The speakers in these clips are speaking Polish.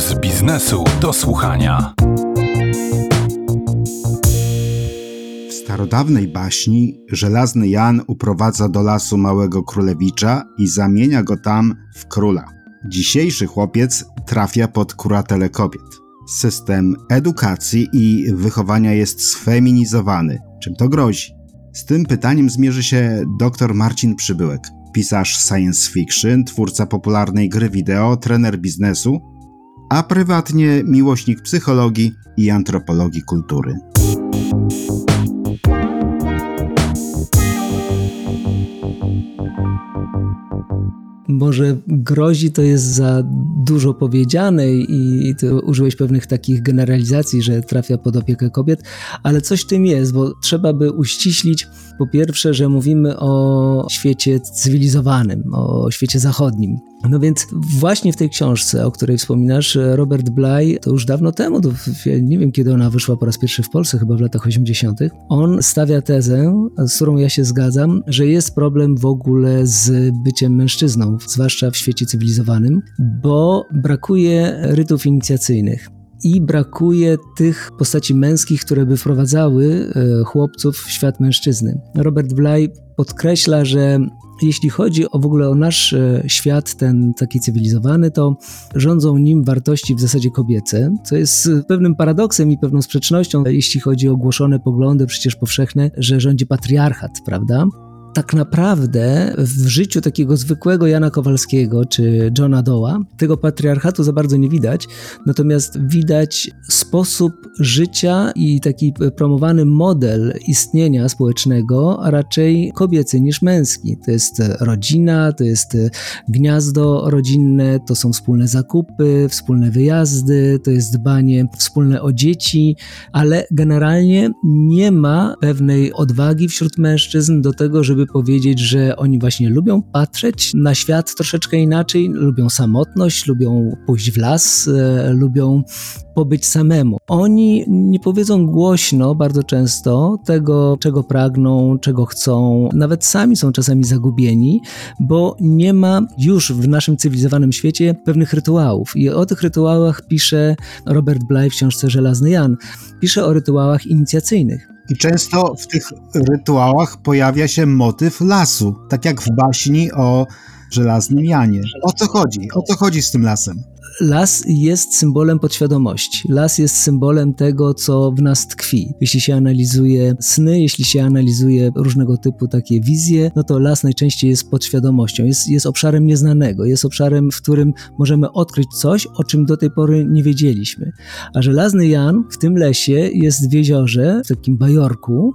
z biznesu do słuchania. W starodawnej baśni Żelazny Jan uprowadza do lasu małego królewicza i zamienia go tam w króla. Dzisiejszy chłopiec trafia pod kuratelę kobiet. System edukacji i wychowania jest sfeminizowany. Czym to grozi? Z tym pytaniem zmierzy się dr Marcin Przybyłek, pisarz science fiction, twórca popularnej gry wideo, trener biznesu, a prywatnie miłośnik psychologii i antropologii kultury. Może grozi to jest za dużo powiedziane i ty użyłeś pewnych takich generalizacji, że trafia pod opiekę kobiet, ale coś w tym jest, bo trzeba by uściślić po pierwsze, że mówimy o świecie cywilizowanym, o świecie zachodnim. No więc właśnie w tej książce, o której wspominasz, Robert Bly, to już dawno temu, nie wiem kiedy ona wyszła po raz pierwszy w Polsce, chyba w latach 80., on stawia tezę, z którą ja się zgadzam, że jest problem w ogóle z byciem mężczyzną, zwłaszcza w świecie cywilizowanym, bo brakuje rytów inicjacyjnych. I brakuje tych postaci męskich, które by wprowadzały chłopców w świat mężczyzny. Robert Bly podkreśla, że jeśli chodzi o nasz świat, ten taki cywilizowany, to rządzą nim wartości w zasadzie kobiece, co jest pewnym paradoksem i pewną sprzecznością, jeśli chodzi o głoszone poglądy, przecież powszechne, że rządzi patriarchat, prawda? Tak naprawdę w życiu takiego zwykłego Jana Kowalskiego czy Johna Doła tego patriarchatu za bardzo nie widać, natomiast widać sposób życia i taki promowany model istnienia społecznego, a raczej kobiecy niż męski. To jest rodzina, to jest gniazdo rodzinne, to są wspólne zakupy, wspólne wyjazdy, to jest dbanie wspólne o dzieci, ale generalnie nie ma pewnej odwagi wśród mężczyzn do tego, żeby powiedzieć, że oni właśnie lubią patrzeć na świat troszeczkę inaczej, lubią samotność, lubią pójść w las, lubią pobyć samemu. Oni nie powiedzą głośno bardzo często tego, czego pragną, czego chcą. Nawet sami są czasami zagubieni, bo nie ma już w naszym cywilizowanym świecie pewnych rytuałów. I o tych rytuałach pisze Robert Bly w książce Żelazny Jan. Pisze o rytuałach inicjacyjnych. I często w tych rytuałach pojawia się motyw lasu, tak jak w baśni o Żelaznym Janie. O co chodzi? O co chodzi z tym lasem? Las jest symbolem podświadomości. Las jest symbolem tego, co w nas tkwi. Jeśli się analizuje sny, jeśli się analizuje różnego typu takie wizje, no to las najczęściej jest podświadomością, jest obszarem nieznanego, jest obszarem, w którym możemy odkryć coś, o czym do tej pory nie wiedzieliśmy. A Żelazny Jan w tym lesie jest w jeziorze, w takim bajorku,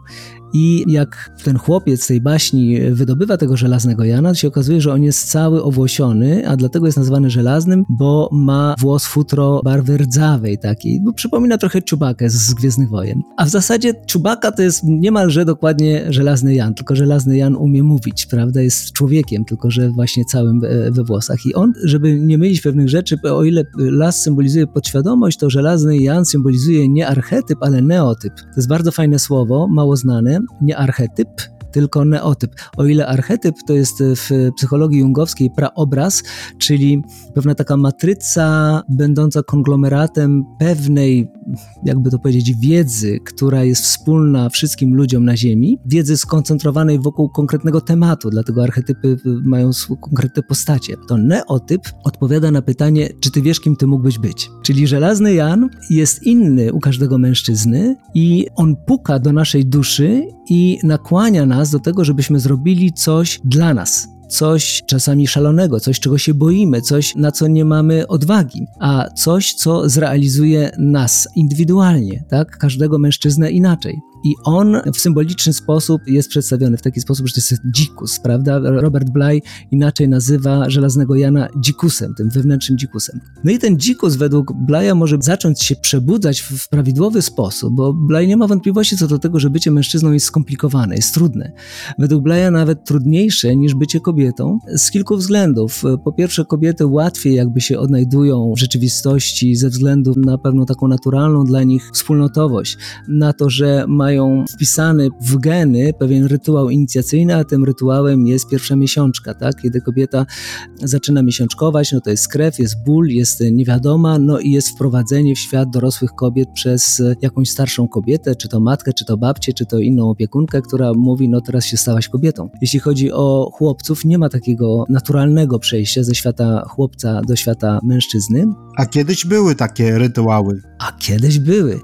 i jak ten chłopiec z tej baśni wydobywa tego Żelaznego Jana, to się okazuje, że on jest cały owłosiony, a dlatego jest nazwany żelaznym, bo ma włos, futro barwy rdzawej takiej, bo przypomina trochę Chubakę z Gwiezdnych Wojen. A w zasadzie Chubaka to jest niemalże dokładnie Żelazny Jan, tylko Żelazny Jan umie mówić, prawda? Jest człowiekiem, tylko że właśnie całym we włosach. I on, żeby nie mylić pewnych rzeczy, o ile las symbolizuje podświadomość, to Żelazny Jan symbolizuje nie archetyp, ale neotyp. To jest bardzo fajne słowo, mało znane. Nie archetyp, tylko neotyp. O ile archetyp to jest w psychologii jungowskiej praobraz, czyli pewna taka matryca będąca konglomeratem pewnej, jakby to powiedzieć, wiedzy, która jest wspólna wszystkim ludziom na Ziemi, wiedzy skoncentrowanej wokół konkretnego tematu, dlatego archetypy mają konkretne postacie. To neotyp odpowiada na pytanie, czy ty wiesz, kim ty mógłbyś być. Czyli Żelazny Jan jest inny u każdego mężczyzny i on puka do naszej duszy i nakłania nas do tego, żebyśmy zrobili coś dla nas. Coś czasami szalonego, coś, czego się boimy, coś, na co nie mamy odwagi, a coś, co zrealizuje nas indywidualnie, tak? Każdego mężczyznę inaczej. I on w symboliczny sposób jest przedstawiony w taki sposób, że to jest dzikus, prawda? Robert Bly inaczej nazywa Żelaznego Jana dzikusem, tym wewnętrznym dzikusem. No i ten dzikus według Bly'a może zacząć się przebudzać w prawidłowy sposób, bo Bly nie ma wątpliwości co do tego, że bycie mężczyzną jest skomplikowane, jest trudne. Według Bly'a nawet trudniejsze niż bycie kobietą z kilku względów. Po pierwsze, kobiety łatwiej jakby się odnajdują w rzeczywistości ze względu na pewną taką naturalną dla nich wspólnotowość, na to, że mają mają wpisany w geny pewien rytuał inicjacyjny, a tym rytuałem jest pierwsza miesiączka, tak? Kiedy kobieta zaczyna miesiączkować, no to jest krew, jest ból, jest niewiadoma, no i jest wprowadzenie w świat dorosłych kobiet przez jakąś starszą kobietę, czy to matkę, czy to babcię, czy to inną opiekunkę, która mówi, no teraz się stałaś kobietą. Jeśli chodzi o chłopców, nie ma takiego naturalnego przejścia ze świata chłopca do świata mężczyzny. A kiedyś były takie rytuały. A kiedyś były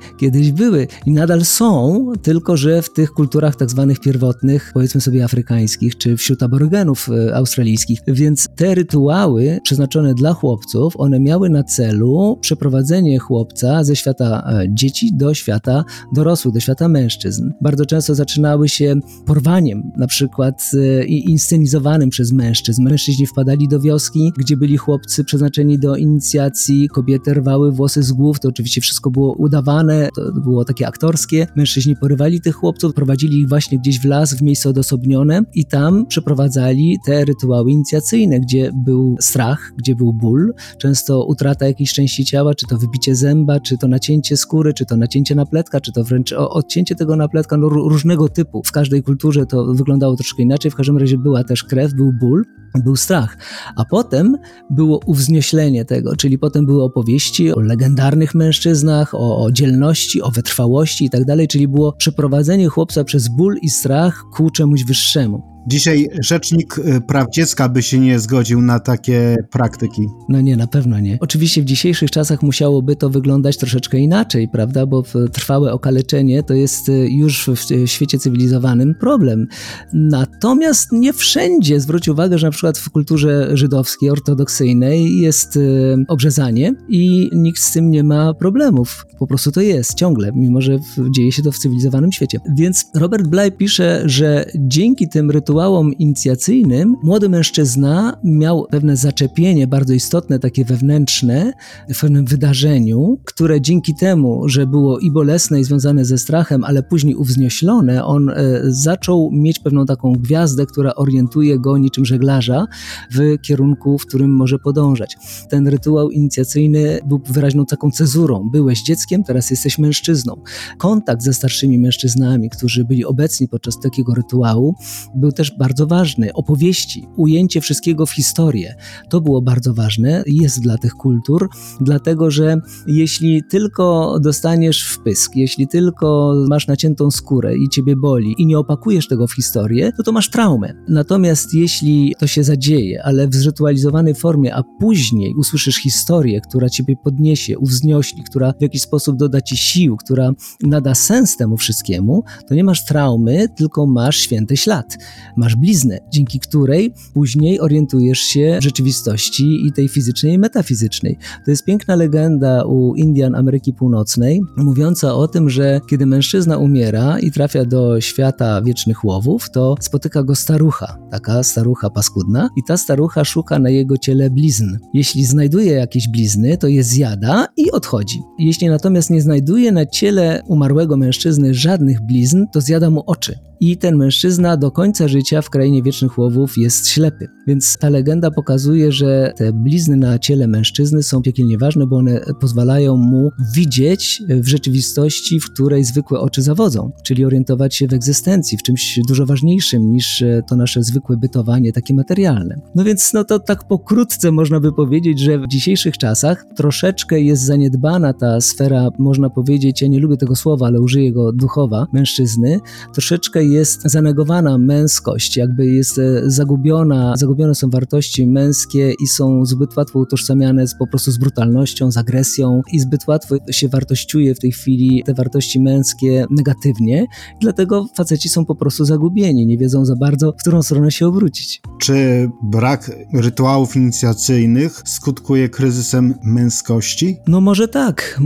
i nadal są, tylko że w tych kulturach tak zwanych pierwotnych, powiedzmy sobie afrykańskich, czy wśród aborygenów australijskich. Więc te rytuały przeznaczone dla chłopców, one miały na celu przeprowadzenie chłopca ze świata dzieci do świata dorosłych, do świata mężczyzn. Bardzo często zaczynały się porwaniem, na przykład i inscenizowanym przez mężczyzn. Mężczyźni wpadali do wioski, gdzie byli chłopcy przeznaczeni do inicjacji, kobiety rwały włosy z głów, to oczywiście wszystko było udawane, to było takie aktorskie. Mężczyźni porywali tych chłopców, prowadzili ich właśnie gdzieś w las, w miejsce odosobnione i tam przeprowadzali te rytuały inicjacyjne, gdzie był strach, gdzie był ból, często utrata jakiejś części ciała, czy to wybicie zęba, czy to nacięcie skóry, czy to nacięcie napletka, czy to wręcz odcięcie tego napletka, no różnego typu. W każdej kulturze to wyglądało troszkę inaczej, w każdym razie była też krew, był ból, był strach, a potem było uwznioślenie tego, czyli potem były opowieści o legendarnych mężczyznach, o dzielności, o wytrwałości i tak dalej, czyli było przeprowadzenie chłopca przez ból i strach ku czemuś wyższemu. Dzisiaj rzecznik praw dziecka by się nie zgodził na takie praktyki. No nie, na pewno nie. Oczywiście w dzisiejszych czasach musiałoby to wyglądać troszeczkę inaczej, prawda, bo trwałe okaleczenie to jest już w świecie cywilizowanym problem. Natomiast nie wszędzie, zwróć uwagę, że na przykład w kulturze żydowskiej, ortodoksyjnej jest obrzezanie i nikt z tym nie ma problemów. Po prostu to jest ciągle, mimo że dzieje się to w cywilizowanym świecie. Więc Robert Bly pisze, że dzięki tym rytuałom inicjacyjnym młody mężczyzna miał pewne zaczepienie, bardzo istotne, takie wewnętrzne, w pewnym wydarzeniu, które dzięki temu, że było i bolesne, i związane ze strachem, ale później uwznioślone, on zaczął mieć pewną taką gwiazdę, która orientuje go niczym żeglarza w kierunku, w którym może podążać. Ten rytuał inicjacyjny był wyraźną taką cezurą. Byłeś dzieckiem, teraz jesteś mężczyzną. Kontakt ze starszymi mężczyznami, którzy byli obecni podczas takiego rytuału, był też bardzo ważny. Opowieści, ujęcie wszystkiego w historię. To było bardzo ważne, jest dla tych kultur, dlatego że jeśli tylko dostaniesz wpysk, jeśli tylko masz naciętą skórę i ciebie boli i nie opakujesz tego w historię, to masz traumę. Natomiast jeśli to się zadzieje, ale w zrytualizowanej formie, a później usłyszysz historię, która ciebie podniesie, uwznosi, która w jakiś sposób doda ci sił, która nada sens temu wszystkiemu, to nie masz traumy, tylko masz święty ślad. Masz bliznę, dzięki której później orientujesz się w rzeczywistości i tej fizycznej, i metafizycznej. To jest piękna legenda u Indian Ameryki Północnej, mówiąca o tym, że kiedy mężczyzna umiera i trafia do świata wiecznych łowów, to spotyka go starucha, taka starucha paskudna, i ta starucha szuka na jego ciele blizn. Jeśli znajduje jakieś blizny, to je zjada i odchodzi. Jeśli natomiast nie znajduje na ciele umarłego mężczyzny żadnych blizn, to zjada mu oczy. I ten mężczyzna do końca życia w krainie wiecznych łowów jest ślepy. Więc ta legenda pokazuje, że te blizny na ciele mężczyzny są piekielnie ważne, bo one pozwalają mu widzieć w rzeczywistości, w której zwykłe oczy zawodzą, czyli orientować się w egzystencji, w czymś dużo ważniejszym niż to nasze zwykłe bytowanie takie materialne. No więc no to tak pokrótce można by powiedzieć, że w dzisiejszych czasach troszeczkę jest zaniedbana ta sfera, można powiedzieć, ja nie lubię tego słowa, ale użyję go, duchowa mężczyzny, troszeczkę jest zanegowana męskość, jakby jest zagubiona, zagubione są wartości męskie i są zbyt łatwo utożsamiane po prostu z brutalnością, z agresją i zbyt łatwo się wartościuje w tej chwili te wartości męskie negatywnie, dlatego faceci są po prostu zagubieni, nie wiedzą za bardzo, w którą stronę się obrócić. Czy brak rytuałów inicjacyjnych skutkuje kryzysem męskości? No może tak,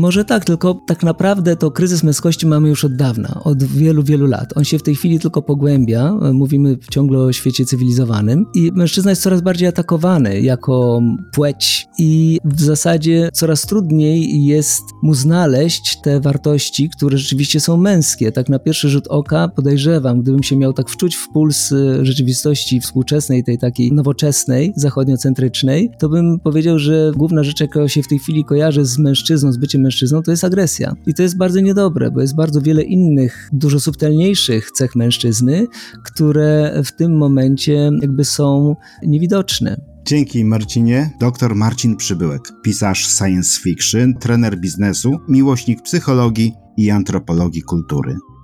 tylko tak naprawdę to kryzys męskości mamy już od dawna, od wielu, wielu lat. On się w tej chwili chwili tylko pogłębia. Mówimy ciągle o świecie cywilizowanym i mężczyzna jest coraz bardziej atakowany jako płeć i w zasadzie coraz trudniej jest mu znaleźć te wartości, które rzeczywiście są męskie. Tak na pierwszy rzut oka podejrzewam, gdybym się miał tak wczuć w puls rzeczywistości współczesnej, tej takiej nowoczesnej, zachodniocentrycznej, to bym powiedział, że główna rzecz, jaka się w tej chwili kojarzy z mężczyzną, z byciem mężczyzną, to jest agresja. I to jest bardzo niedobre, bo jest bardzo wiele innych, dużo subtelniejszych cech mężczyzny, które w tym momencie jakby są niewidoczne. Dzięki, Marcinie. Doktor Marcin Przybyłek, pisarz science fiction, trener biznesu, miłośnik psychologii i antropologii kultury.